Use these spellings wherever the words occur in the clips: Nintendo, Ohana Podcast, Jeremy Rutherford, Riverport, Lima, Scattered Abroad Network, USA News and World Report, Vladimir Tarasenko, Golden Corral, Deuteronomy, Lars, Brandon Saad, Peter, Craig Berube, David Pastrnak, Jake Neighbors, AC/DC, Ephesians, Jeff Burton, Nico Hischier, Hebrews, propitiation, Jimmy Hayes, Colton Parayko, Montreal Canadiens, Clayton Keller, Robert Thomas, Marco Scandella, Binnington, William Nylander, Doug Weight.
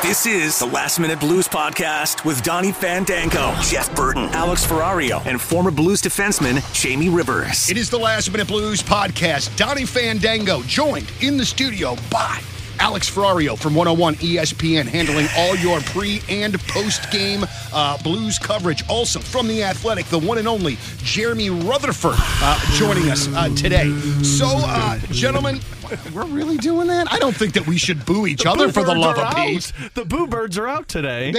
This is the Last Minute Blues Podcast with Donnie Fandango, Jeff Burton, Alex Ferrario, and former Blues defenseman Jamie Rivers. It is the Last Minute Blues Podcast. Donnie Fandango joined in the studio by Alex Ferrario from 101 ESPN, handling all your pre- and post-game Blues coverage. Also, from The Athletic, the one and only Jeremy Rutherford joining us today. So, gentlemen, we're really doing that? I don't think that we should boo each other for the love of Pete. The boo birds are out today.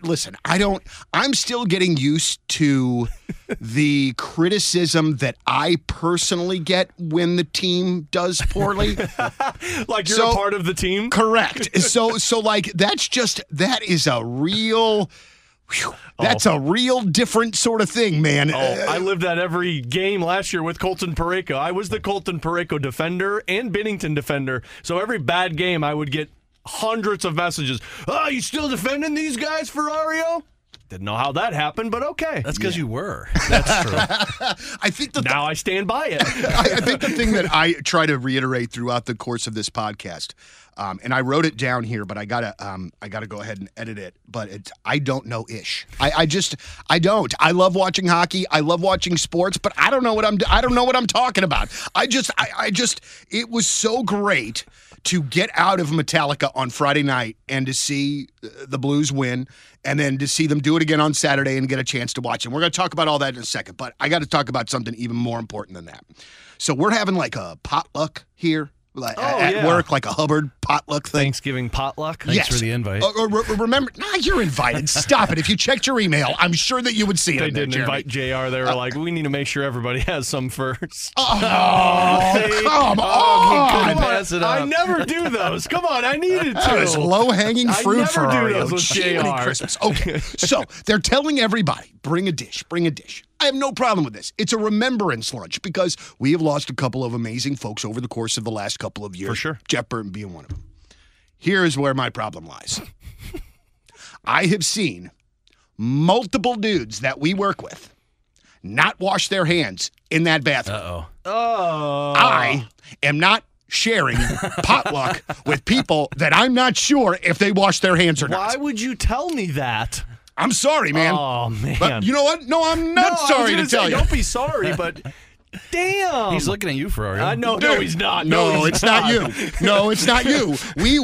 Listen, I'm still getting used to the criticism that I personally get when the team does poorly. Like you're a part of the team? Correct. So like that is a real... Whew, that's a real different sort of thing, man. I lived that every game last year with Colton Parayko. I was the Colton Parayko defender and Binnington defender. So every bad game, I would get hundreds of messages. Oh, you still defending these guys, Ferrario? Didn't know how that happened, but okay. That's because you were. That's true. I think now I stand by it. I think the thing that I try to reiterate throughout the course of this podcast, and I wrote it down here, but I gotta go ahead and edit it. But it's I don't know ish. I don't. I love watching hockey. I love watching sports, but I don't know what I'm talking about. It was so great to get out of Metallica on Friday night and to see the Blues win, and then to see them do it again on Saturday and get a chance to watch it. We're going to talk about all that in a second, but I got to talk about something even more important than that. So we're having like a potluck here. Work, like a Hubbard potluck thing. Thanksgiving potluck. Thanks for the invite. Remember, you're invited. Stop it. If you checked your email, I'm sure that you would see it. They didn't invite JR. They were like, we need to make sure everybody has some first. Come on. He couldn't pass it up. I never do those. Come on, I needed to. That is low-hanging fruit for Christmas. Okay, so they're telling everybody, bring a dish. I have no problem with this. It's a remembrance lunch because we have lost a couple of amazing folks over the course of the last couple of years. For sure. Jeff Burton being one of them. Here's where my problem lies. I have seen multiple dudes that we work with not wash their hands in that bathroom. I am not sharing potluck with people that I'm not sure if they wash their hands or not. Why would you tell me that? I'm sorry, man. Oh, man. But you know what? No, I'm not sorry to tell you. Don't be sorry, but damn. He's looking at you, Ferrari. No, he's not. No, it's not you.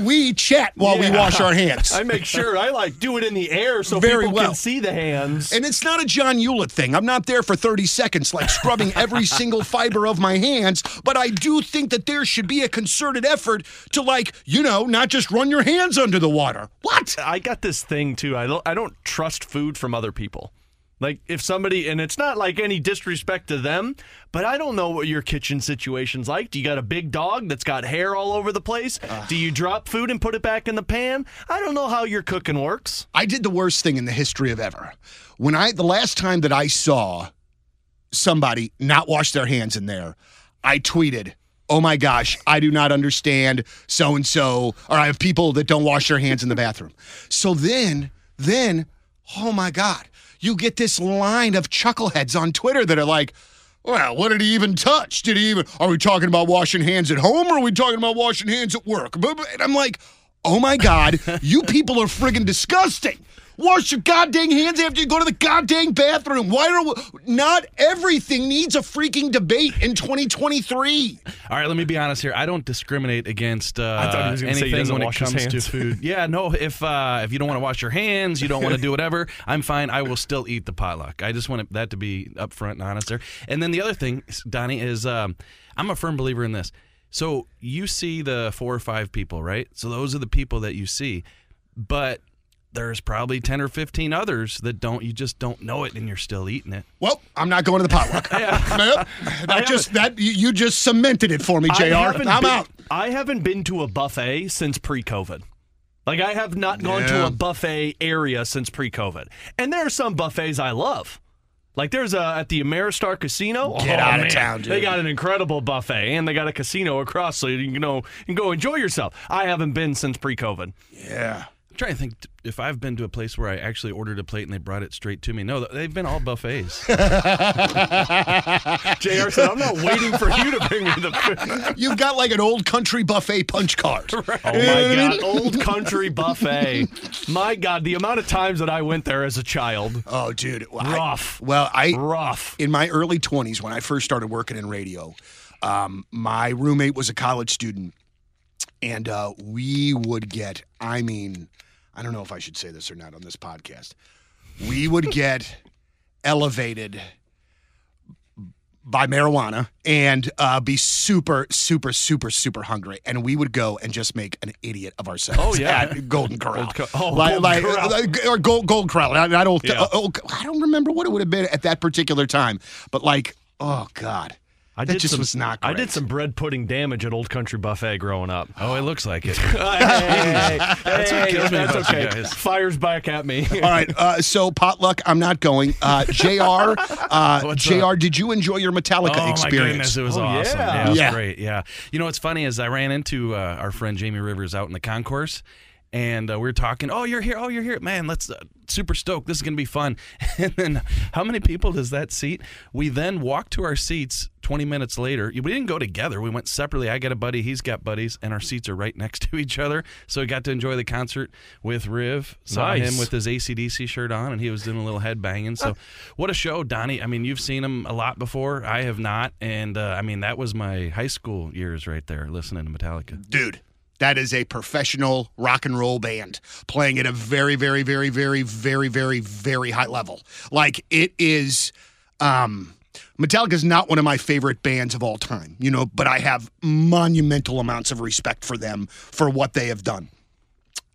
We chat while we wash our hands. I make sure I do it in the air so people can see the hands. And it's not a John Hewlett thing. I'm not there for 30 seconds scrubbing every single fiber of my hands, but I do think that there should be a concerted effort to not just run your hands under the water. What? I got this thing too. I don't trust food from other people. If somebody, and it's not any disrespect to them, but I don't know what your kitchen situation's like. Do you got a big dog that's got hair all over the place? Do you drop food and put it back in the pan? I don't know how your cooking works. I did the worst thing in the history of ever. The last time that I saw somebody not wash their hands in there, I tweeted, oh my gosh, I do not understand so-and-so, or I have people that don't wash their hands in the bathroom. So then, oh my God. You get this line of chuckleheads on Twitter that are like, well, what did he even touch? Are we talking about washing hands at home or are we talking about washing hands at work? And I'm like, oh my God, you people are friggin' disgusting. Wash your goddamn hands after you go to the goddamn bathroom. Not everything needs a freaking debate in 2023. All right, let me be honest here. I don't discriminate against anything when it comes to food. Yeah, no, if you don't want to wash your hands, you don't want to do whatever, I'm fine. I will still eat the potluck. I just want that to be upfront and honest there. And then the other thing, Donnie, is I'm a firm believer in this. So you see the 4 or 5 people, right? So those are the people that you see. But there's probably 10 or 15 others that you just don't know it and you're still eating it. Well, I'm not going to the potluck. You just cemented it for me, JR. I'm out. I haven't been to a buffet since pre-COVID. I have not gone to a buffet area since pre-COVID. And there are some buffets I love. There's at the Ameristar Casino. Get out of town, dude. They got an incredible buffet, and they got a casino across, so you can go enjoy yourself. I haven't been since pre-COVID. Yeah. trying to think if I've been to a place where I actually ordered a plate and they brought it straight to me. No, they've been all buffets. JR said, I'm not waiting for you to bring me the food. You've got like an Old Country Buffet punch card. Right. Oh, my God. Old Country Buffet. My God, the amount of times that I went there as a child. Oh, dude. Rough. Rough. In my early 20s, when I first started working in radio, my roommate was a college student. And we would get, I mean, I don't know if I should say this or not on this podcast. We would get elevated by marijuana and be super, super, super, super hungry. And we would go and just make an idiot of ourselves at Golden Corral. Golden Corral. I don't remember what it would have been at that particular time. But like, oh, God. Was not great. I did some bread pudding damage at Old Country Buffet growing up. Oh, it looks like it. That's what kills me about you guys. Fires back at me. All right, so potluck, I'm not going. JR, did you enjoy your Metallica experience? My goodness, it was awesome. Yeah, it was great, yeah. You know, what's funny is I ran into our friend Jamie Rivers out in the concourse, and we were talking, you're here. Man, let's... super stoked. This is going to be fun. And then how many people does that seat? We then walked to our seats 20 minutes later. We didn't go together. We went separately. I got a buddy. He's got buddies. And our seats are right next to each other. So we got to enjoy the concert with Riv. Saw him with his AC/DC shirt on, and he was doing a little head banging. So what a show, Donnie. I mean, you've seen him a lot before. I have not. And, I mean, that was my high school years right there, listening to Metallica. Dude. That is a professional rock and roll band playing at a very, very, very, very, very, very, very high level. Like, it is, Metallica's not one of my favorite bands of all time, you know, but I have monumental amounts of respect for them for what they have done.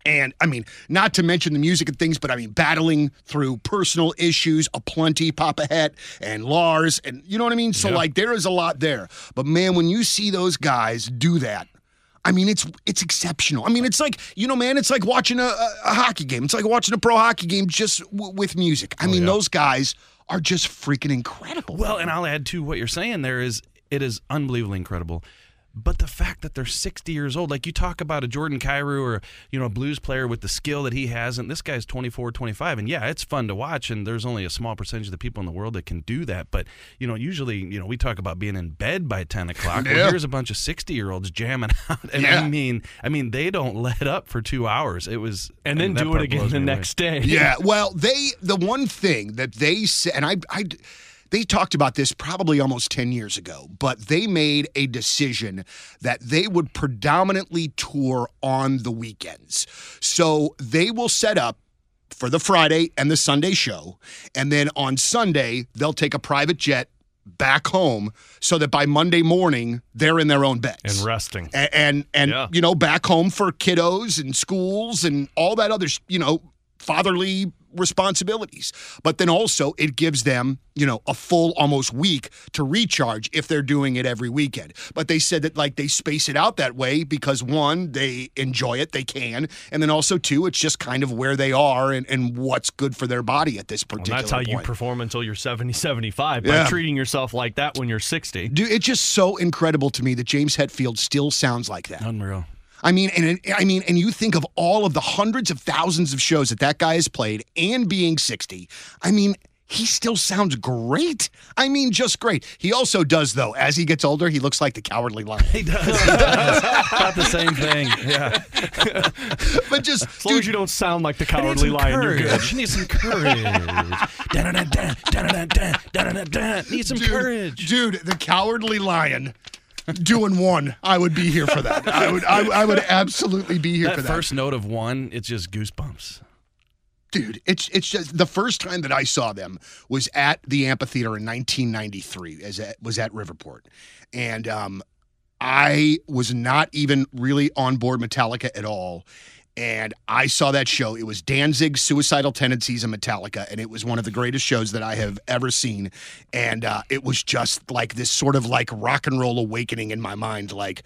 And, I mean, not to mention the music and things, but, I mean, battling through personal issues, aplenty, Papa Het and Lars, and you know what I mean? So, like, there is a lot there. But, man, when you see those guys do that, I mean, it's exceptional. I mean, it's like, you know, man, it's like watching a hockey game. It's like watching a pro hockey game just with music. I mean, those guys are just freaking incredible. Well, and I'll add to what you're saying there is it is unbelievably incredible. But the fact that they're 60 years old, like you talk about a Jordan Kyrou or, you know, a blues player with the skill that he has, and this guy's 24, 25, and yeah, it's fun to watch, and there's only a small percentage of the people in the world that can do that, but, you know, usually, you know, we talk about being in bed by 10 o'clock, well, here's a bunch of 60-year-olds jamming out, and I mean, they don't let up for 2 hours. It was... And then do it again the next day. Yeah, well, the one thing that they said, and they talked about this probably almost 10 years ago, but they made a decision that they would predominantly tour on the weekends. So they will set up for the Friday and the Sunday show, and then on Sunday, they'll take a private jet back home so that by Monday morning, they're in their own beds. And resting. And you know, back home for kiddos and schools and all that other, you know, fatherly responsibilities. But then also it gives them, you know, a full almost week to recharge if they're doing it every weekend. But they said that like they space it out that way because one, they enjoy it, they can. And then also two, it's just kind of where they are and what's good for their body at this particular point. Well, that's how you perform until you're 70, 75 by treating yourself like that when you're 60. Dude, it's just so incredible to me that James Hetfield still sounds like that. Unreal. I mean, and you think of all of the hundreds of thousands of shows that guy has played, and being 60, I mean, he still sounds great. I mean, just great. He also does, though, as he gets older, he looks like the Cowardly Lion. He does. About the same thing. Yeah. But just as long as you don't sound like the Cowardly Lion, you're good. She needs some courage. Need some courage, dude. The Cowardly Lion. Doing one, I would be here for that. I would absolutely be here for that. That first note of one, it's just goosebumps. Dude, it's just the first time that I saw them was at the amphitheater in 1993. Was at Riverport, and I was not even really on board Metallica at all. And I saw that show. It was Danzig, Suicidal Tendencies, and Metallica. And it was one of the greatest shows that I have ever seen. And it was just like this sort of like rock and roll awakening in my mind. Like,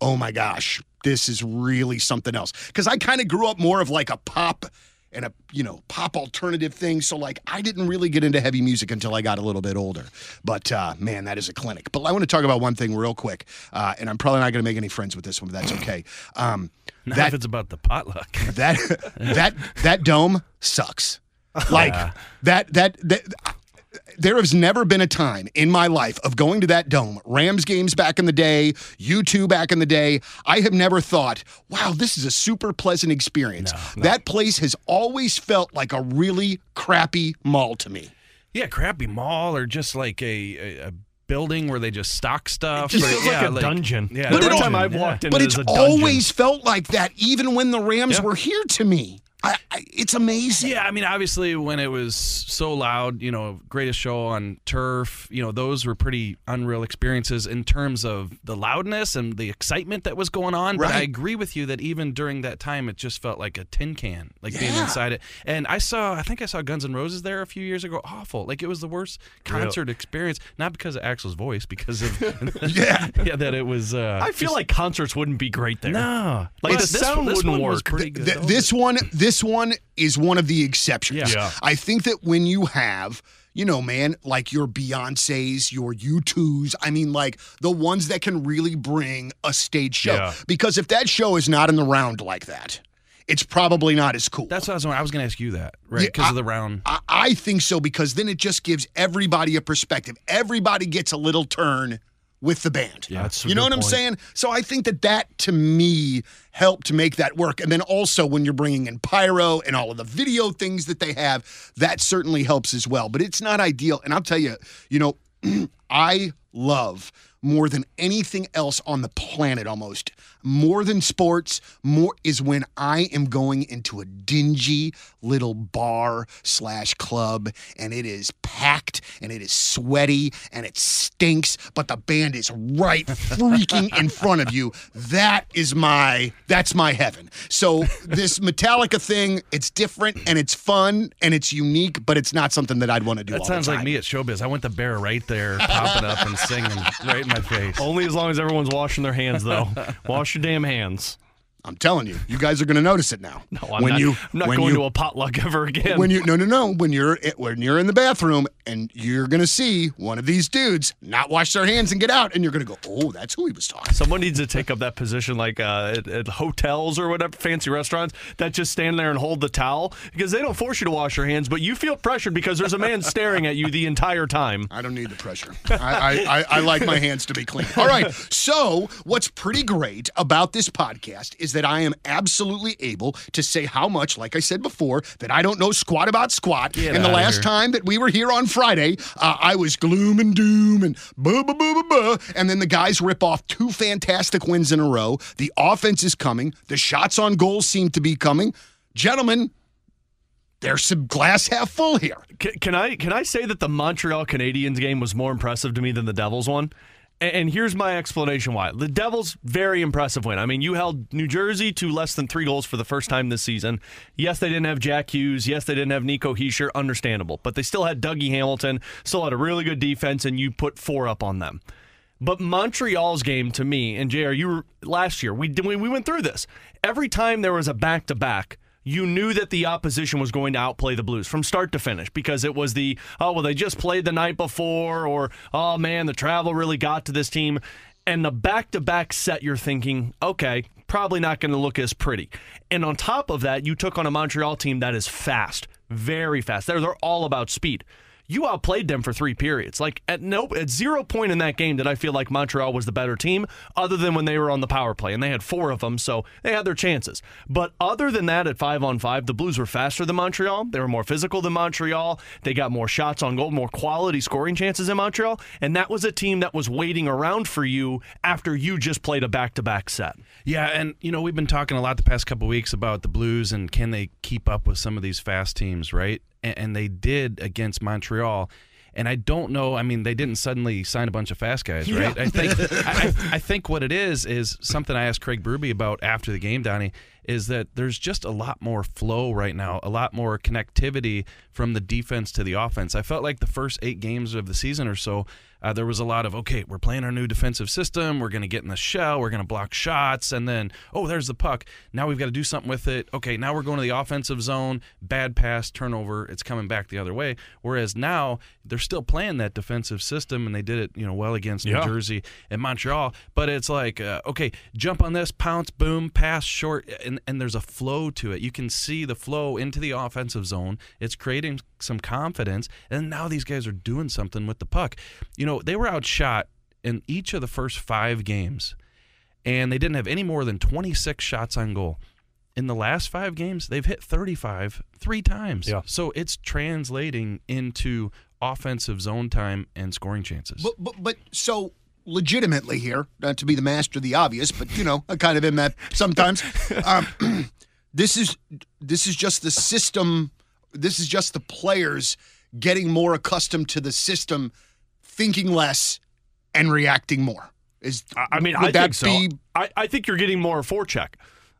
oh my gosh, this is really something else. Because I kind of grew up more of like a pop and a, you know, pop alternative thing. So, like, I didn't really get into heavy music until I got a little bit older. But, man, that is a clinic. But I want to talk about one thing real quick, and I'm probably not going to make any friends with this one, but that's okay. Not that, if it's about the potluck. That dome sucks. Like, there has never been a time in my life of going to that dome, Rams games back in the day, U2 back in the day. I have never thought, wow, this is a super pleasant experience. No. That place has always felt like a really crappy mall to me. Yeah, crappy mall or just like a building where they just stock stuff. It just feels like a dungeon. Yeah, but every time I've walked in, but it's always felt like that, even when the Rams were here to me. It's amazing. Yeah, I mean, obviously, when it was so loud, you know, greatest show on turf, you know, those were pretty unreal experiences in terms of the loudness and the excitement that was going on. Right. But I agree with you that even during that time, it just felt like a tin can, like being inside it. And I think I saw Guns N' Roses there a few years ago. Awful. Like, it was the worst concert experience, not because of Axel's voice, because of that it was. I feel like concerts wouldn't be great there. No, like the sound wouldn't work. This one is one of the exceptions. Yeah. Yeah. I think that when you have, you know, man, like your Beyoncé's, your U2's, I mean, like the ones that can really bring a stage show. Yeah. Because if that show is not in the round like that, it's probably not as cool. That's what I was going to ask you that, right? Because of the round. I think so, because then it just gives everybody a perspective. Everybody gets a little turn with the band. Yeah, you know what I'm saying? So I think that to me helped make that work. And then also when you're bringing in pyro and all of the video things that they have, that certainly helps as well. But it's not ideal. And I'll tell you, you know, I love more than anything else on the planet almost, more than sports, more is when I am going into a dingy little bar/club and it is packed and it is sweaty and it stinks, but the band is right freaking in front of you. That's my heaven. So this Metallica thing, it's different and it's fun and it's unique, but it's not something that I'd want to do all the time. That sounds like me at Showbiz. I went to Bear right there, popping up and singing right in my face. Only as long as everyone's washing their hands, though. Wash your damn hands. I'm telling you, you guys are going to notice it now. No, I'm not going to a potluck ever again. When you're in the bathroom and you're going to see one of these dudes not wash their hands and get out, and you're going to go, oh, that's who he was talking. Someone needs to take up that position, like at hotels or whatever, fancy restaurants that just stand there and hold the towel because they don't force you to wash your hands, but you feel pressured because there's a man staring at you the entire time. I don't need the pressure. I like my hands to be clean. All right. So what's pretty great about this podcast is that I am absolutely able to say how much, like I said before, that I don't know squat about squat. And the last time that we were here on Friday, I was gloom and doom and blah, blah, blah, blah, blah. And then the guys rip off two fantastic wins in a row. The offense is coming. The shots on goal seem to be coming. Gentlemen, there's some glass half full here. Can I say that the Montreal Canadiens game was more impressive to me than the Devils one? And here's my explanation why. The Devils, very impressive win. I mean, you held New Jersey to less than 3 goals for the first time this season. Yes, they didn't have Jack Hughes. Yes, they didn't have Nico Hischier. Understandable. But they still had Dougie Hamilton, still had a really good defense, and you put 4 up on them. But Montreal's game, to me, and JR, you were, last year, we went through this. Every time there was a back-to-back, you knew that the opposition was going to outplay the Blues from start to finish because it was the, oh, well, they just played the night before, or, oh, man, the travel really got to this team. And the back-to-back set, you're thinking, okay, probably not going to look as pretty. And on top of that, you took on a Montreal team that is fast, very fast. They're all about speed. You outplayed them for 3 periods. Like, at 0 point in that game did I feel like Montreal was the better team, other than when they were on the power play, and they had 4 of them, so they had their chances. But other than that, at 5-on-5, the Blues were faster than Montreal. They were more physical than Montreal. They got more shots on goal, more quality scoring chances in Montreal, and that was a team that was waiting around for you after you just played a back-to-back set. Yeah, and, you know, we've been talking a lot the past couple of weeks about the Blues and can they keep up with some of these fast teams, right? And they did against Montreal. And I don't know, I mean, they didn't suddenly sign a bunch of fast guys, right? Yeah. I think what it is something I asked Craig Berube about after the game, Donnie, is that there's just a lot more flow right now, a lot more connectivity from the defense to the offense. I felt like the first 8 games of the season or so, there was a lot of, okay, we're playing our new defensive system, we're going to get in the shell, we're going to block shots, and then, oh, there's the puck. Now we've got to do something with it. Okay, now we're going to the offensive zone, bad pass, turnover, it's coming back the other way. Whereas now, they're still playing that defensive system, and they did it, you know, well against New Jersey and Montreal. But it's like, okay, jump on this, pounce, boom, pass, short, and there's a flow to it. You can see the flow into the offensive zone. It's creating some confidence, and now these guys are doing something with the puck. You know, they were outshot in each of the first 5 games, and they didn't have any more than 26 shots on goal. In the last 5 games, they've hit 35 3 times. Yeah. So it's translating into offensive zone time and scoring chances. But so legitimately here, not to be the master of the obvious, but, you know, I kind of am that sometimes. This is just the system. This is just the players getting more accustomed to the system, thinking less and reacting more. I think you're getting more forecheck.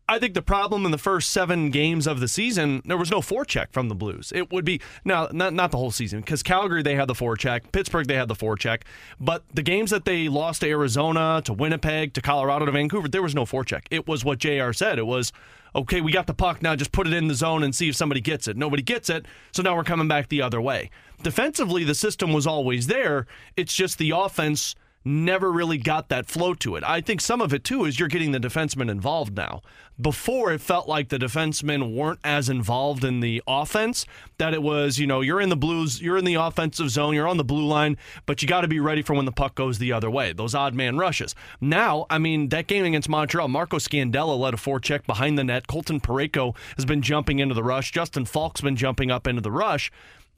I think the problem in the first 7 games of the season, there was no forecheck from the Blues. It would be, now, not the whole season, because Calgary, they had the forecheck. Pittsburgh, they had the forecheck. But the games that they lost to Arizona, to Winnipeg, to Colorado, to Vancouver, there was no forecheck. It was what JR said. It was, okay, we got the puck, now just put it in the zone and see if somebody gets it. Nobody gets it, so now we're coming back the other way. Defensively, the system was always there. It's just the offense never really got that flow to it. I think some of it, too, is you're getting the defensemen involved now. Before, it felt like the defensemen weren't as involved in the offense, that it was, you know, you're in the Blues, you're in the offensive zone, you're on the blue line, but you got to be ready for when the puck goes the other way, those odd man rushes. Now, I mean, that game against Montreal, Marco Scandella led a forecheck behind the net. Colton Parayko has been jumping into the rush. Justin Falk's been jumping up into the rush.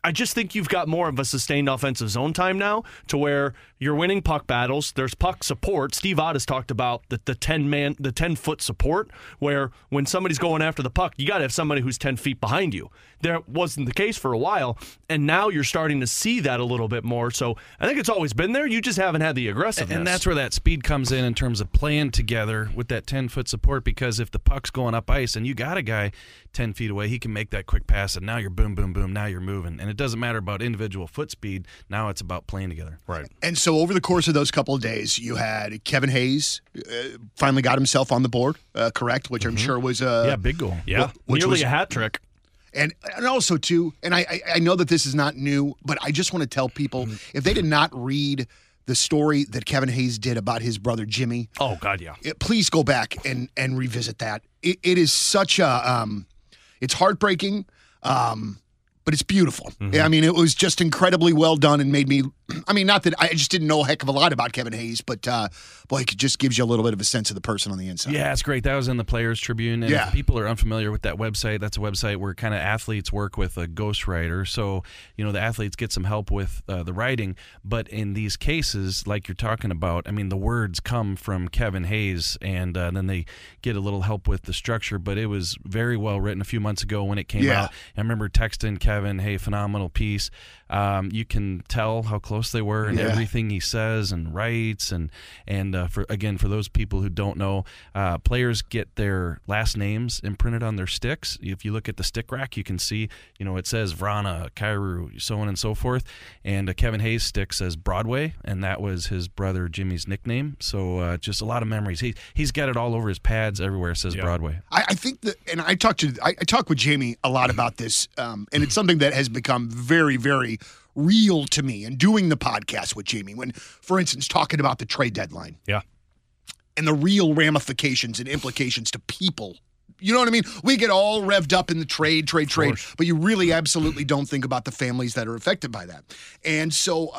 I just think you've got more of a sustained offensive zone time now to where you're winning puck battles. There's puck support. Steve Ott has talked about the 10-foot support, where when somebody's going after the puck, you got to have somebody who's 10 feet behind you. That wasn't the case for a while, and now you're starting to see that a little bit more. So I think it's always been there. You just haven't had the aggressiveness. And that's where that speed comes in terms of playing together with that 10-foot support, because if the puck's going up ice and you got a guy 10 feet away, he can make that quick pass, and now you're boom, boom, boom, now you're moving. And it doesn't matter about individual foot speed. Now it's about playing together. Right. And so over the course of those couple of days, you had Kevin Hayes finally got himself on the board, correct, which I'm sure was big goal. Yeah, nearly a hat trick. And also, too, and I know that this is not new, but I just want to tell people, if they did not read the story that Kevin Hayes did about his brother Jimmy. Oh, God, yeah. Please go back and revisit that. It is such a it's heartbreaking, but it's beautiful. Mm-hmm. I mean, it was just incredibly well done and made me, I mean, not that I just didn't know a heck of a lot about Kevin Hayes, but boy, it just gives you a little bit of a sense of the person on the inside. Yeah, it's great. That was in the Players Tribune. And if people are unfamiliar with that website, that's a website where kind of athletes work with a ghostwriter. So, you know, the athletes get some help with the writing. But in these cases, like you're talking about, I mean, the words come from Kevin Hayes, and then they get a little help with the structure. But it was very well written a few months ago when it came out. I remember texting Kevin, hey, phenomenal piece. You can tell how close they were in everything he says and writes. And for those people who don't know, players get their last names imprinted on their sticks. If you look at the stick rack, you can see, you know, it says Vrána, Kyrou, so on and so forth. And Kevin Hayes' stick says Broadway, and that was his brother Jimmy's nickname. So just a lot of memories. He's got it all over his pads everywhere. It says Broadway. I think that, and I talk with Jamie a lot about this, and it's something that has become very, very real to me, and doing the podcast with Jamie, when, for instance, talking about the trade deadline. Yeah. And the real ramifications and implications to people. You know what I mean? We get all revved up in the trade, but you really absolutely don't think about the families that are affected by that. And so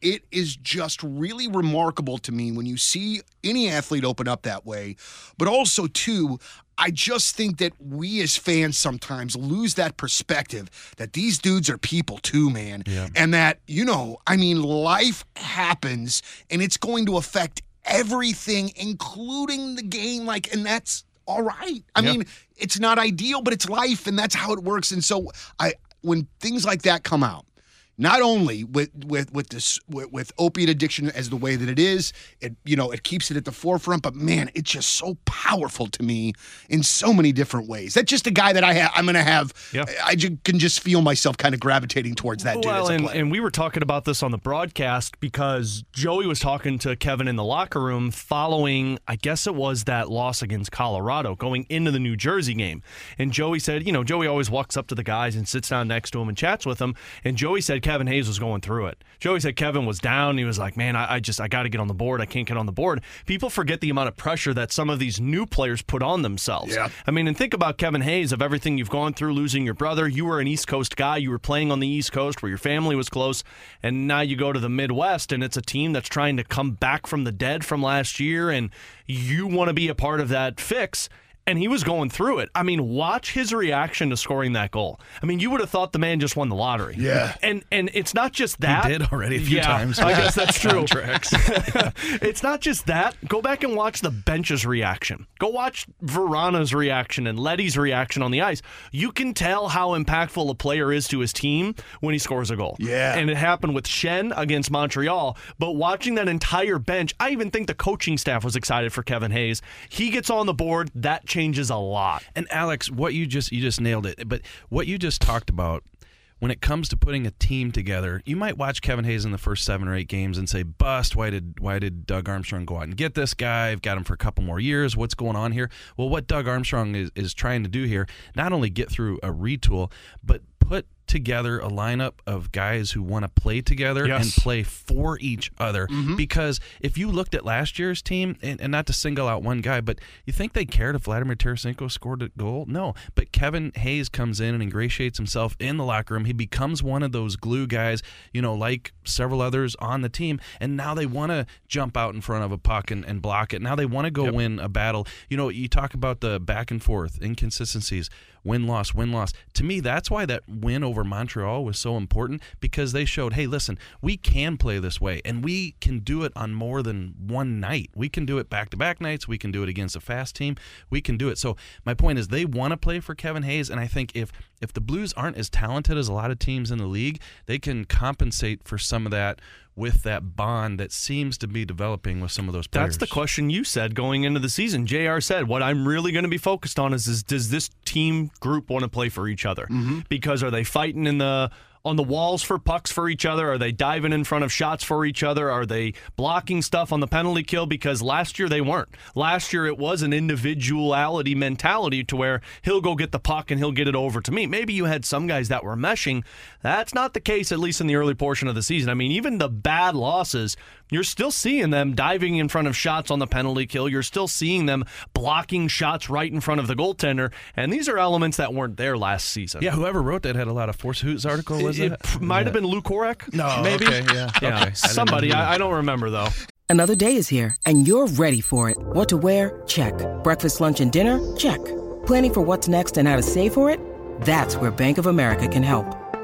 it is just really remarkable to me when you see any athlete open up that way, but also, too, I just think that we as fans sometimes lose that perspective that these dudes are people too, man. Yeah. And that, you know, I mean, life happens and it's going to affect everything, including the game. Like, and that's all right. I mean, it's not ideal, but it's life and that's how it works. And so when things like that come out, Not only with opiate addiction as the way that it is, it keeps it at the forefront. But man, it's just so powerful to me in so many different ways. That's just a guy that I'm going to have. Yeah. I can just feel myself kind of gravitating towards that. Well, dude, and we were talking about this on the broadcast because Joey was talking to Kevin in the locker room following, I guess it was that loss against Colorado, going into the New Jersey game, and Joey said, Joey always walks up to the guys and sits down next to him and chats with them, and Joey said Kevin Hayes was going through it. Joey said Kevin was down. He was like, man, I got to get on the board. I can't get on the board. People forget the amount of pressure that some of these new players put on themselves. Yeah. I mean, and think about Kevin Hayes, of everything you've gone through, losing your brother. You were an East Coast guy. You were playing on the East Coast where your family was close, and now you go to the Midwest, and it's a team that's trying to come back from the dead from last year, and you want to be a part of that fix. And he was going through it. I mean, watch his reaction to scoring that goal. I mean, you would have thought the man just won the lottery. Yeah. And it's not just that. He did already a few times. I guess that's true. It's not just that. Go back and watch the bench's reaction. Go watch Verana's reaction and Letty's reaction on the ice. You can tell how impactful a player is to his team when he scores a goal. Yeah. And it happened with Schenn against Montreal. But watching that entire bench, I even think the coaching staff was excited for Kevin Hayes. He gets on the board. That changes a lot. And Alex, what you just nailed it. But what you just talked about, when it comes to putting a team together, you might watch Kevin Hayes in the first 7 or 8 games and say, "Bust! Why did Doug Armstrong go out and get this guy? I've got him for a couple more years. What's going on here?" Well, what Doug Armstrong is trying to do here, not only get through a retool, but put together a lineup of guys who want to play together and play for each other. Mm-hmm. Because if you looked at last year's team, and not to single out one guy, but you think they cared if Vladimir Tarasenko scored a goal? No. But Kevin Hayes comes in and ingratiates himself in the locker room. He becomes one of those glue guys, like several others on the team, and now they want to jump out in front of a puck and block it. Now they want to go win a battle. You talk about the back and forth, inconsistencies, win-loss, win-loss. To me, that's why that win over Montreal was so important, because they showed, hey, listen, we can play this way, and we can do it on more than one night. We can do it back-to-back nights. We can do it against a fast team. We can do it. So my point is, they want to play for Kevin Hayes, and I think if the Blues aren't as talented as a lot of teams in the league, they can compensate for some of that with that bond that seems to be developing with some of those players. That's the question you said going into the season. JR said, what I'm really going to be focused on is does this team group want to play for each other? Mm-hmm. Because are they fighting on the walls for pucks for each other? Are they diving in front of shots for each other? Are they blocking stuff on the penalty kill? Because last year they weren't. Last year it was an individuality mentality to where he'll go get the puck and he'll get it over to me. Maybe you had some guys that were meshing. That's not the case, at least in the early portion of the season. I mean, even the bad losses, you're still seeing them diving in front of shots on the penalty kill. You're still seeing them blocking shots right in front of the goaltender. And these are elements that weren't there last season. Yeah, whoever wrote that had a lot of force. Whose article was it? It might have been Lou Korek. No, maybe. Okay, yeah. Okay. Somebody. I don't remember, though. Another day is here, and you're ready for it. What to wear? Check. Breakfast, lunch, and dinner? Check. Planning for what's next and how to save for it? That's where Bank of America can help.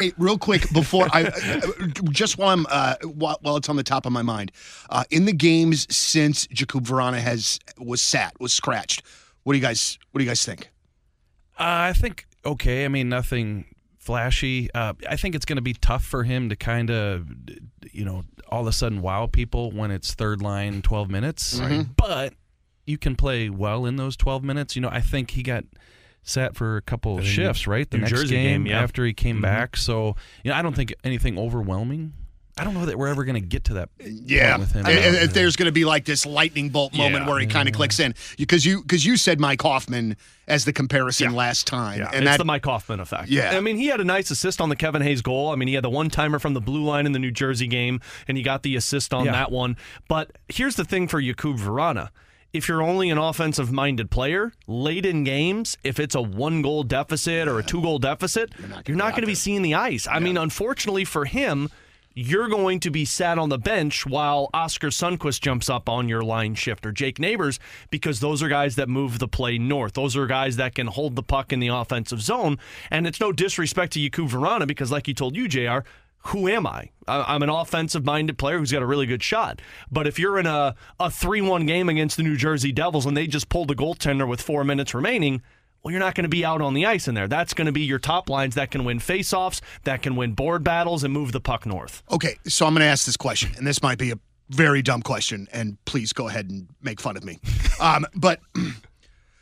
Hey, real quick, before while it's on the top of my mind, in the games since Jakub Vrána was scratched, what do you guys think? I think okay. I mean, nothing flashy. I think it's going to be tough for him to kind of, all of a sudden wow people when it's third line 12 minutes. Mm-hmm. But you can play well in those 12 minutes. I think he got sat for a couple of shifts, right? The New Jersey game after he came back. So, I don't think anything overwhelming. I don't know that we're ever going to get to that point with him. And there's going to be like this lightning bolt moment where he kind of clicks in. Because you said Mike Hoffman as the comparison last time. Yeah. And it's the Mike Hoffman effect. Yeah. I mean, he had a nice assist on the Kevin Hayes goal. I mean, he had the one-timer from the blue line in the New Jersey game, and he got the assist on that one. But here's the thing for Jakub Vrána. If you're only an offensive-minded player, late in games, if it's a one-goal deficit or a two-goal deficit, you're not going to be seeing the ice. I mean, unfortunately for him, you're going to be sat on the bench while Oscar Sundquist jumps up on your line shift or Jake Neighbors, because those are guys that move the play north. Those are guys that can hold the puck in the offensive zone. And it's no disrespect to Jakub Vrána, because like you told you, JR, who am I? I'm an offensive-minded player who's got a really good shot. But if you're in a 3-1 game against the New Jersey Devils and they just pulled the goaltender with 4 minutes remaining, well, you're not going to be out on the ice in there. That's going to be your top lines that can win faceoffs, that can win board battles, and move the puck north. Okay, so I'm going to ask this question, and this might be a very dumb question, and please go ahead and make fun of me. But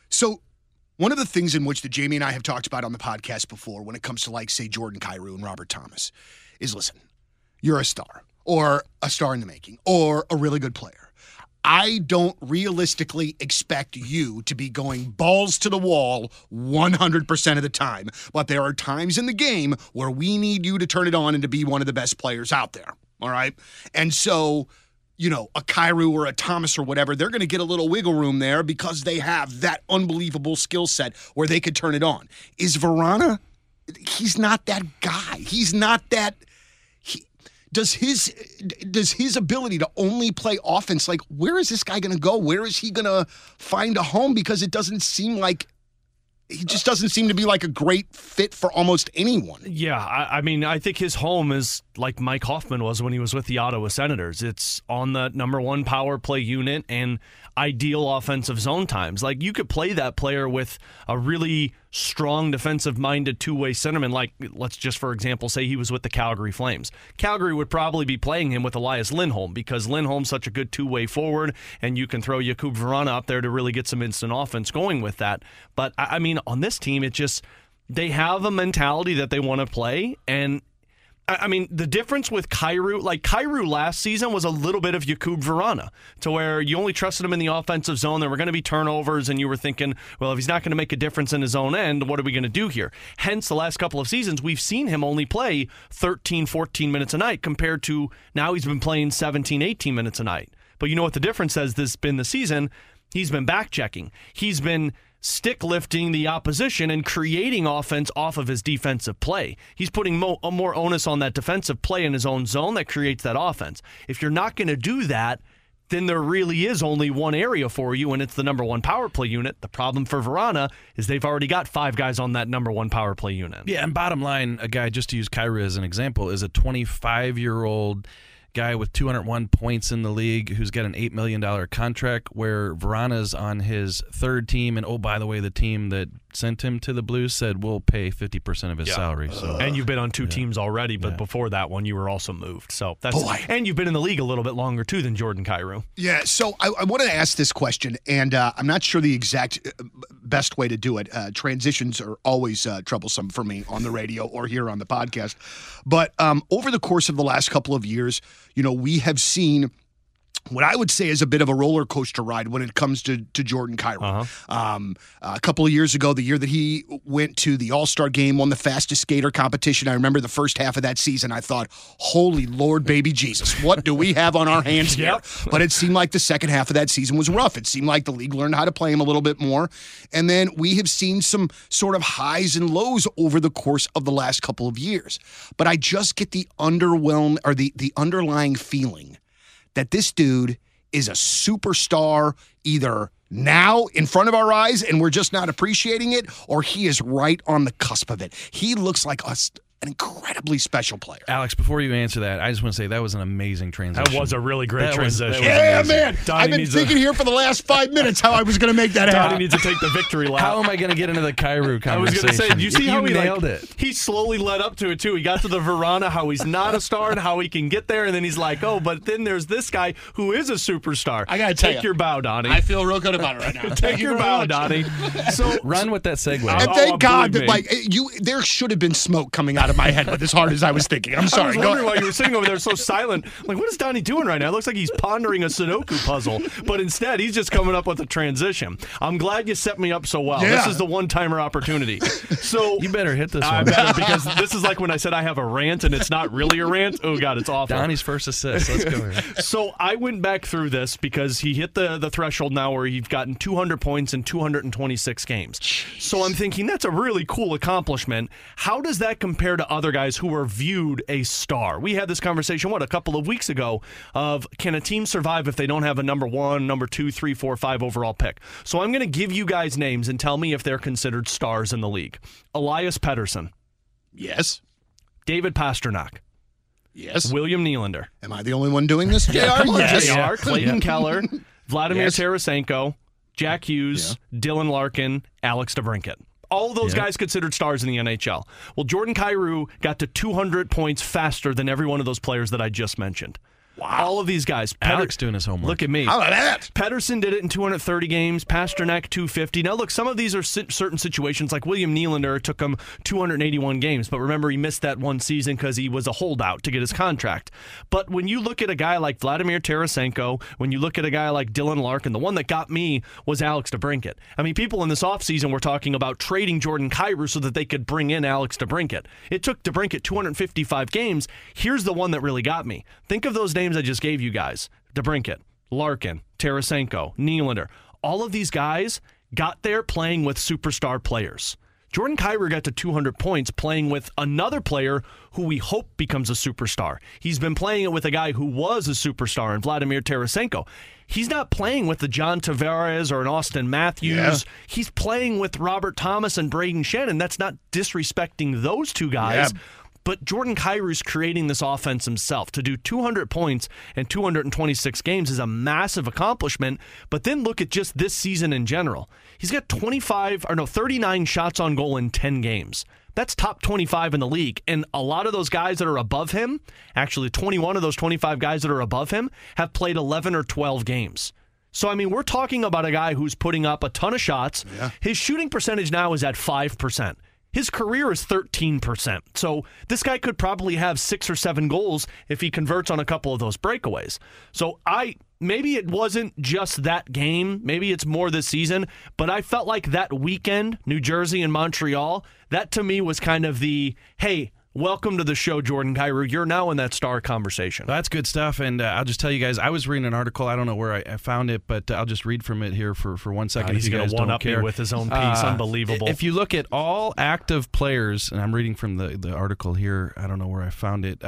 so one of the things in which that Jamie and I have talked about on the podcast before when it comes to, like, say, Jordan Kyrou and Robert Thomas is, listen, you're a star or a star in the making or a really good player. I don't realistically expect you to be going balls to the wall 100% of the time, but there are times in the game where we need you to turn it on and to be one of the best players out there, all right? And so, you know, a Kyrou or a Thomas or whatever, they're going to get a little wiggle room there because they have that unbelievable skill set where they could turn it on. Is Vrána? He's not that guy. He's not that. Does his ability to only play offense, like, where is this guy going to go? Where is he going to find a home? Because it doesn't seem like he just doesn't seem to be like a great fit for almost anyone. Yeah, I mean, I think his home is like Mike Hoffman was when he was with the Ottawa Senators. It's on the number one power play unit and ideal offensive zone times. Like, you could play that player with a really strong defensive-minded two-way centerman. Like, let's just, for example, say he was with the Calgary Flames. Calgary would probably be playing him with Elias Lindholm because Lindholm's such a good two-way forward, and you can throw Jakub Vrána up there to really get some instant offense going with that. But, I mean, on this team, it just, they have a mentality that they want to play, and I mean, the difference with Kyrou, like Kyrou last season was a little bit of Jakub Vrána, to where you only trusted him in the offensive zone. There were going to be turnovers, and you were thinking, well, if he's not going to make a difference in his own end, what are we going to do here? Hence, the last couple of seasons, we've seen him only play 13, 14 minutes a night compared to now he's been playing 17, 18 minutes a night. But you know what the difference has this been this season? He's been back-checking. He's been stick lifting the opposition and creating offense off of his defensive play. He's putting more onus on that defensive play in his own zone that creates that offense. If you're not going to do that, then there really is only one area for you, and it's the number one power play unit. The problem for Vrána is they've already got five guys on that number one power play unit. Yeah, and bottom line, a guy, just to use Kyrou as an example, is a 25-year-old guy with 201 points in the league who's got an $8 million contract, where Verana's on his third team, and oh, by the way, the team that sent him to the Blues said we'll pay 50% of his salary. So, and you've been on two teams already, but before that one you were also moved. So that's and you've been in the league a little bit longer too than Jordan Kyrou. Yeah, so I wanted to ask this question, and I'm not sure the exact best way to do it. Transitions are always troublesome for me on the radio or here on the podcast. But over the course of the last couple of years, you know, we have seen what I would say is a bit of a roller coaster ride when it comes to Jordan Kyrou. A couple of years ago, the year that he went to the All-Star game, won the fastest skater competition, I remember the first half of that season, I thought, holy Lord, baby Jesus, what do we have on our hands here? But it seemed like the second half of that season was rough. It seemed like the league learned how to play him a little bit more. And then we have seen some sort of highs and lows over the course of the last couple of years. But I just get the underwhelm or the underlying feeling that this dude is a superstar either now in front of our eyes and we're just not appreciating it, or he is right on the cusp of it. He looks like an incredibly special player. Alex, before you answer that, I just want to say that was an amazing transition. That was a really great transition. Man. Donnie I've been thinking here for the last 5 minutes how I was going to make that happen. Donnie needs to take the victory lap. How am I going to get into the Kyrou conversation? I was going to say, you see how he nailed it? He slowly led up to it, too. He got to the Vrána, how he's not a star and how he can get there, and then he's like, oh, but then there's this guy who is a superstar. I got to take your bow, Donnie. I feel real good about it right now. Take your bow, Donnie. So run with that segue. And thank God that there should have been smoke coming out out of my head, but as hard as I was thinking. I'm sorry. I was wondering why you were sitting over there so silent. Like, what is Donnie doing right now? It looks like he's pondering a Sudoku puzzle, but instead he's just coming up with a transition. I'm glad you set me up so well. Yeah. This is the one-timer opportunity. So you better hit this one. I better, because this is like when I said I have a rant and it's not really a rant. Oh, God, it's awful. Donnie's first assist. Let's go here. So I went back through this because he hit the threshold now where he's gotten 200 points in 226 games. Jeez. So I'm thinking that's a really cool accomplishment. How does that compare to other guys who are viewed a star? We had this conversation, a couple of weeks ago of can a team survive if they don't have a number one, number two, three, four, five overall pick? So I'm going to give you guys names and tell me if they're considered stars in the league. Elias Pettersson. Yes. David Pastrnak. Yes. William Nylander. Am I the only one doing this? JR? Yes. JR, Clayton Keller, Vladimir Tarasenko, Jack Hughes, Dylan Larkin, Alex Debrinkat. All those guys considered stars in the NHL. Well, Jordan Kyrou got to 200 points faster than every one of those players that I just mentioned. Wow. All of these guys. Alex doing his homework. Look at me. How about that? Pettersson did it in 230 games. Pastrnak, 250. Now, look, some of these are certain situations. Like William Nylander took him 281 games. But remember, he missed that one season because he was a holdout to get his contract. But when you look at a guy like Vladimir Tarasenko, when you look at a guy like Dylan Larkin, the one that got me was Alex DeBrincat. I mean, people in this offseason were talking about trading Jordan Kyrou so that they could bring in Alex DeBrincat. It took DeBrincat 255 games. Here's the one that really got me. Think of those names I just gave you guys. Debrinkat, Larkin, Tarasenko, Nylander. All of these guys got there playing with superstar players. Jordan Kyrou got to 200 points playing with another player who we hope becomes a superstar. He's been playing it with a guy who was a superstar in Vladimir Tarasenko. He's not playing with the John Tavares or an Austin Matthews. Yeah. He's playing with Robert Thomas and Brayden Schenn, and that's not disrespecting those two guys. Yeah. But Jordan Kyrou's creating this offense himself. To do 200 points in 226 games is a massive accomplishment, but then look at just this season in general. He's got 39 shots on goal in 10 games. That's top 25 in the league, and a lot of those guys that are above him, actually 21 of those 25 guys that are above him, have played 11 or 12 games. So, I mean, we're talking about a guy who's putting up a ton of shots. Yeah. His shooting percentage now is at 5%. His career is 13%, so this guy could probably have 6 or 7 goals if he converts on a couple of those breakaways. So maybe it wasn't just that game, maybe it's more this season, but I felt like that weekend, New Jersey and Montreal, that to me was kind of the, hey, welcome to the show, Jordan Kyrou. You're now in that star conversation. That's good stuff, and I'll just tell you guys, I was reading an article. I don't know where I found it, but I'll just read from it here for 1 second. He's going to one-up me with his own piece. Unbelievable. If you look at all active players, and I'm reading from the article here. I don't know where I found it.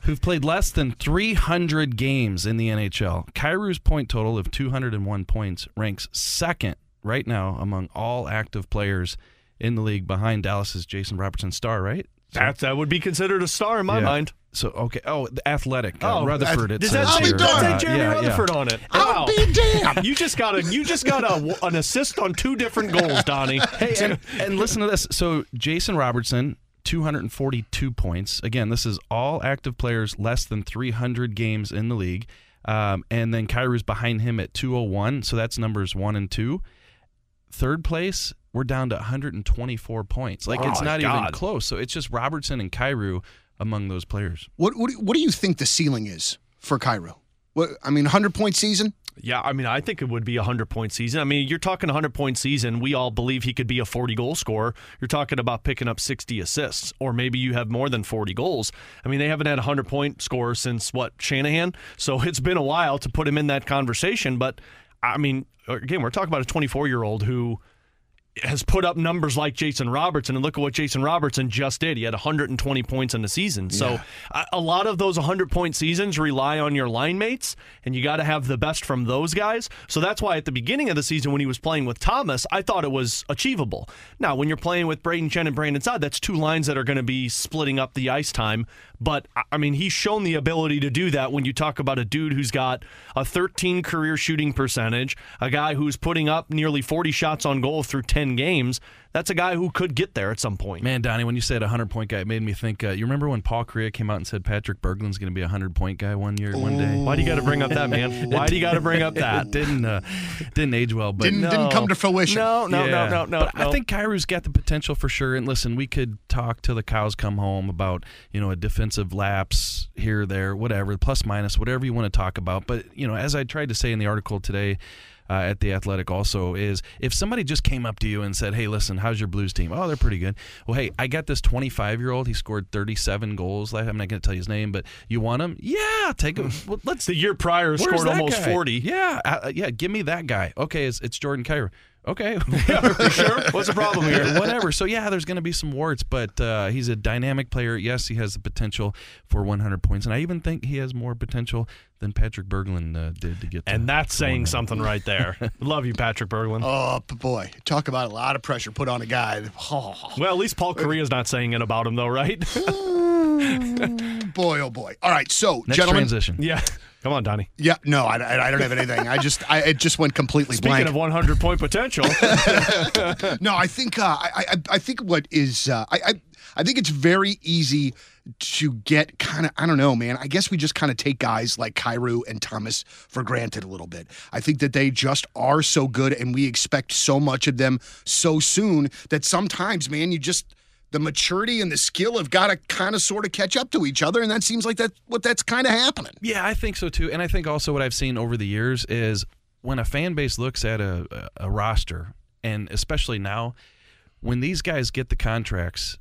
Who've played less than 300 games in the NHL. Kyrou's point total of 201 points ranks second right now among all active players in the league, behind Dallas's Jason Robertson, star, right? So that would be considered a star in my mind. So, okay. Oh, the Athletic. Rutherford. Does that say Jeremy Rutherford on it? Wow. I'll be damned. You just got an assist on 2 different goals, Donnie. Hey, and listen to this. So, Jason Robertson, 242 points. Again, this is all active players less than 300 games in the league. And then Kyrou's behind him at 201. So, that's numbers 1 and 2. Third place, we're down to 124 points. Like, it's not even close. So it's just Robertson and Kyrou among those players. What do you think the ceiling is for Kyrou? 100-point season? Yeah, I mean, I think it would be a 100-point season. I mean, you're talking 100-point season. We all believe he could be a 40-goal scorer. You're talking about picking up 60 assists, or maybe you have more than 40 goals. I mean, they haven't had a 100-point scorer since, Shanahan? So it's been a while to put him in that conversation. But, I mean, again, we're talking about a 24-year-old who has put up numbers like Jason Robertson, and look at what Jason Robertson just did. He had 120 points in the season. So a lot of those 100-point seasons rely on your line mates, and you got to have the best from those guys. So that's why at the beginning of the season when he was playing with Thomas, I thought it was achievable. Now, when you're playing with Brayden Schenn and Brandon Saad, that's 2 lines that are going to be splitting up the ice time. But, I mean, he's shown the ability to do that when you talk about a dude who's got a 13 career shooting percentage, a guy who's putting up nearly 40 shots on goal through 10 games. that's a guy who could get there at some point. Man, Donnie, when you said 100-point guy, it made me think, you remember when Paul Kariya came out and said Patrick Berglund's going to be a 100-point guy one day? Why do you got to bring up that, man? Why do you got to bring up that? It didn't age well. But didn't come to fruition. No. I think Kyrou's got the potential for sure. And listen, we could talk till the cows come home about, a defensive lapse here, there, whatever, plus minus, whatever you want to talk about. But, as I tried to say in the article today, at The Athletic also, is if somebody just came up to you and said, hey, listen, how's your Blues team? Oh, they're pretty good. Well, hey, I got this 25-year-old. He scored 37 goals. I'm not going to tell you his name, but you want him? Yeah, take him. Well, the year prior scored almost 40. Yeah, give me that guy. Okay, it's Jordan Kyrou. Okay, yeah, for sure. What's the problem here? Whatever. So, yeah, there's going to be some warts, but he's a dynamic player. Yes, he has the potential for 100 points, and I even think he has more potential than Patrick Berglund did to get there. And that's saying something right there. Love you, Patrick Berglund. Oh, boy. Talk about a lot of pressure put on a guy. Oh. Well, at least Paul Kariya's not saying it about him, though, right? Boy, oh, boy. All right, so, next gentlemen. Transition. Yeah. Come on, Donnie. Yeah, no, I don't have anything. It just went completely blank. Speaking of 100-point potential, no, I think I think it's very easy to get kind of, I don't know, man. I guess we just kind of take guys like Kyrou and Thomas for granted a little bit. I think that they just are so good, and we expect so much of them so soon that sometimes, man, the maturity and the skill have got to kind of sort of catch up to each other, and that seems like that's kind of happening. Yeah, I think so too. And I think also what I've seen over the years is when a fan base looks at a roster, and especially now, when these guys get the contracts,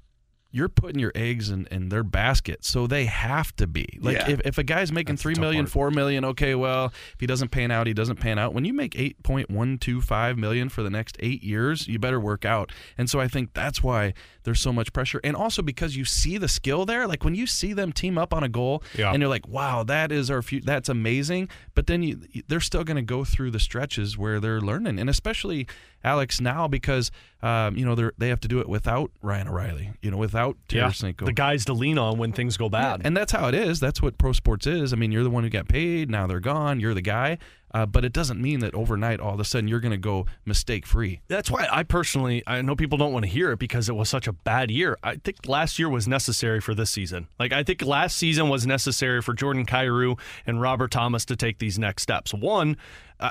you're putting your eggs in their basket, so they have to be. If a guy's making $3 million, $4 million, okay, well, if he doesn't pan out, he doesn't pan out. When you make $8.125 million for the next 8 years, you better work out. And so I think that's why there's so much pressure, and also because you see the skill there. Like when you see them team up on a goal, and you're like, wow, that is our future. That's amazing. But then they're still going to go through the stretches where they're learning, and especially Alex now because they have to do it without Ryan O'Reilly, without Tarasenko. The guys to lean on when things go bad. Yeah. And that's how it is. That's what pro sports is. I mean, you're the one who got paid. Now they're gone. You're the guy. But it doesn't mean that overnight, all of a sudden, you're going to go mistake-free. That's why I know people don't want to hear it because it was such a bad year. I think last year was necessary for this season. I think last season was necessary for Jordan Kyrou and Robert Thomas to take these next steps. One,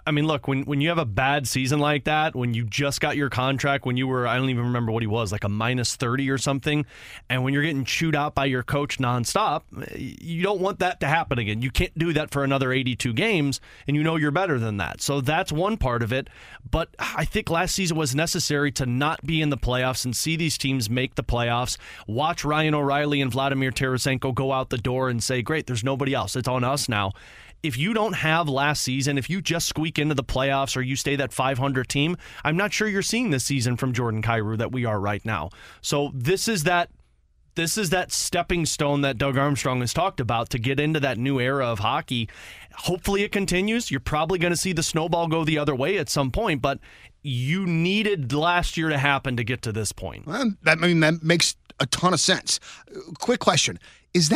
I mean, look, when you have a bad season like that, when you just got your contract, when you were, I don't even remember what he was, like a minus 30 or something, and when you're getting chewed out by your coach nonstop, you don't want that to happen again. You can't do that for another 82 games, and you're better than that. So that's one part of it. But I think last season was necessary to not be in the playoffs and see these teams make the playoffs, watch Ryan O'Reilly and Vladimir Tarasenko go out the door and say, great, there's nobody else. It's on us now. If you don't have last season, if you just squeak into the playoffs or you stay that 500 team, I'm not sure you're seeing this season from Jordan Kyrou that we are right now. So this is that stepping stone that Doug Armstrong has talked about to get into that new era of hockey. Hopefully it continues. You're probably going to see the snowball go the other way at some point, but you needed last year to happen to get to this point. Well, that makes a ton of sense. Quick question. Was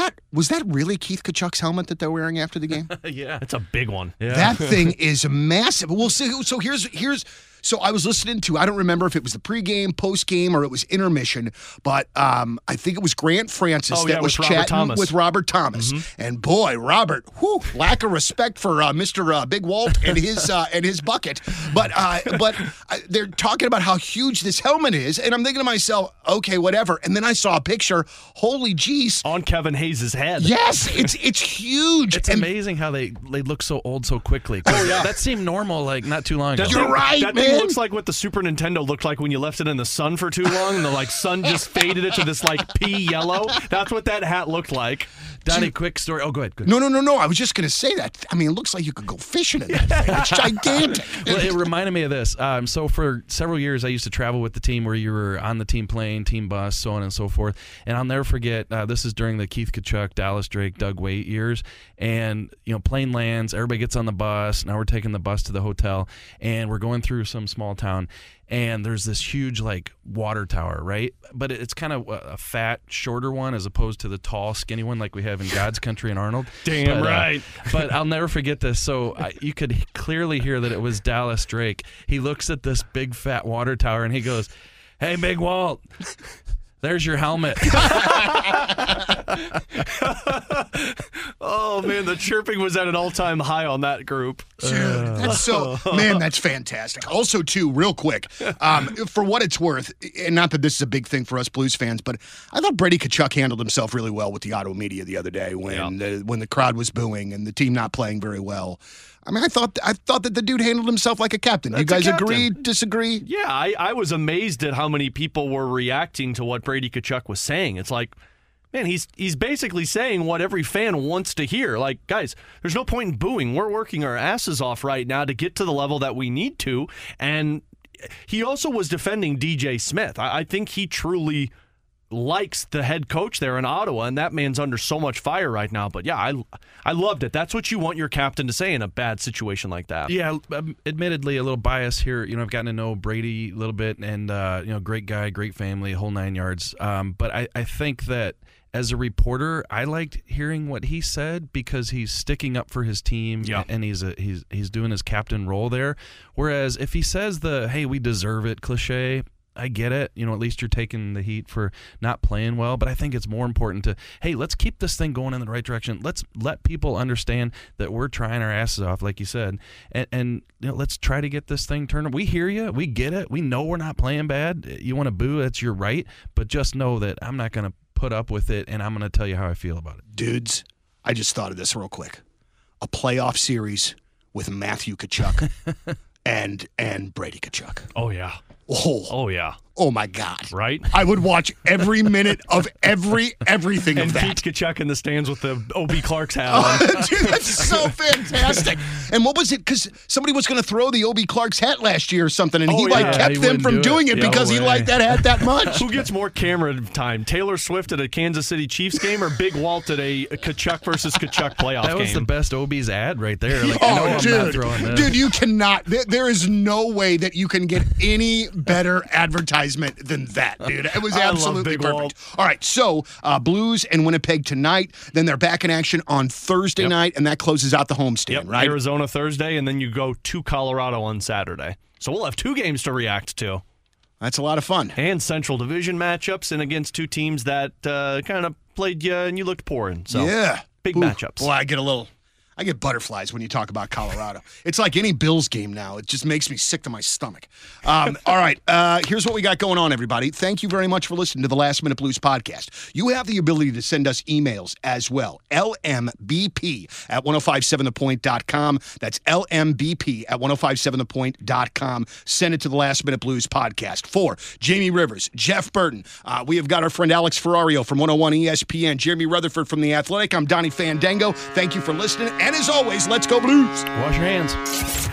that really Keith Tkachuk's helmet that they're wearing after the game? Yeah. It's a big one. Yeah. That thing is massive. Well, so here's so I was listening to, I don't remember if it was the pregame, postgame, or it was intermission, but I think it was Grant Francis was chatting with Robert Thomas. Mm-hmm. And boy, Robert, lack of respect for Mr. Big Walt and his bucket. But they're talking about how huge this helmet is, and I'm thinking to myself, okay, whatever. And then I saw a picture, holy jeez. On Kevin Hayes' head. Yes, it's huge. It's amazing how they look so old so quickly. Oh, yeah. That seemed normal, not too long ago. You're right, man. It looks like what the Super Nintendo looked like when you left it in the sun for too long, and the sun just faded it to this pea yellow. That's what that hat looked like. Donnie, quick story. Oh, go ahead. No. I was just going to say that. I mean, it looks like you could go fishing in that thing. It's gigantic. Well, it reminded me of this. So for several years, I used to travel with the team where you were on the team plane, team bus, so on and so forth. And I'll never forget, this is during the Keith Tkachuk, Dallas Drake, Doug Weight years. And, plane lands, everybody gets on the bus. Now we're taking the bus to the hotel, and we're going through some small town. And there's this huge, water tower, right? But it's kind of a fat, shorter one as opposed to the tall, skinny one like we have in God's Country in Arnold. Damn but, right. But I'll never forget this. So you could clearly hear that it was Dallas Drake. He looks at this big, fat water tower, and he goes, Hey, Big Walt, there's your helmet. Oh, man, the chirping was at an all-time high on that group. Dude, that's fantastic. Also, too, real quick, for what it's worth, and not that this is a big thing for us Blues fans, but I thought Brady Tkachuk handled himself really well with the Ottawa media the other day when the crowd was booing and the team not playing very well. I mean, I thought that the dude handled himself like a captain. You guys agree, disagree? Yeah, I was amazed at how many people were reacting to what Brady Tkachuk was saying. It's like, man, he's basically saying what every fan wants to hear. Like, guys, there's no point in booing. We're working our asses off right now to get to the level that we need to. And he also was defending DJ Smith. I think he truly likes the head coach there in Ottawa, and that man's under so much fire right now. But yeah, I loved it. That's what you want your captain to say in a bad situation like that. Yeah, admittedly a little bias here. You know, I've gotten to know Brady a little bit, and great guy, great family, whole nine yards. But I think that as a reporter, I liked hearing what he said because he's sticking up for his team, and he's doing his captain role there. Whereas if he says the "Hey, we deserve it" cliche, I get it. You know, at least you're taking the heat for not playing well, but I think it's more important to, hey, let's keep this thing going in the right direction. Let's let people understand that we're trying our asses off, like you said, and you know, let's try to get this thing turned. We hear you. We get it. We know we're not playing bad. You want to boo, that's your right, but just know that I'm not going to put up with it, and I'm going to tell you how I feel about it. Dudes, I just thought of this real quick. A playoff series with Matthew Tkachuk and Brady Tkachuk. Oh, yeah. Oh yeah! Oh my God! Right? I would watch every minute of everything of that. And Pete Tkachuk in the stands with the OB Clark's hat on. Dude, that's so fantastic! And what was it? Because somebody was going to throw the OB Clark's hat last year or something, and kept them from doing it because he liked that hat that much. Who gets more camera time? Taylor Swift at a Kansas City Chiefs game, or Big Walt at a Tkachuk versus Tkachuk playoff game? That was the best OB's ad right there. Like, dude, you cannot. There is no way that you can get any better advertisement than that, dude. It was absolutely perfect. Walt. All right, so Blues and Winnipeg tonight. Then they're back in action on Thursday night, and that closes out the homestand, right? Arizona Thursday, and then you go to Colorado on Saturday. So we'll have two games to react to. That's a lot of fun. And Central Division matchups and against two teams that kind of played you and you looked poor in. So big matchups. Well, I get butterflies when you talk about Colorado. It's like any Bills game now. It just makes me sick to my stomach. All right, here's what we got going on, everybody. Thank you very much for listening to the Last Minute Blues podcast. You have the ability to send us emails as well. LMBP@1057thepoint.com. That's LMBP@1057thepoint.com. Send it to the Last Minute Blues podcast. For Jamie Rivers, Jeff Burton, we have got our friend Alex Ferrario from 101 ESPN, Jeremy Rutherford from The Athletic. I'm Donnie Fandango. Thank you for listening. And as always, let's go Blues. Wash your hands.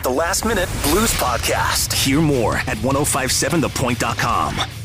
The Last Minute Blues Podcast. Hear more at 1057thepoint.com.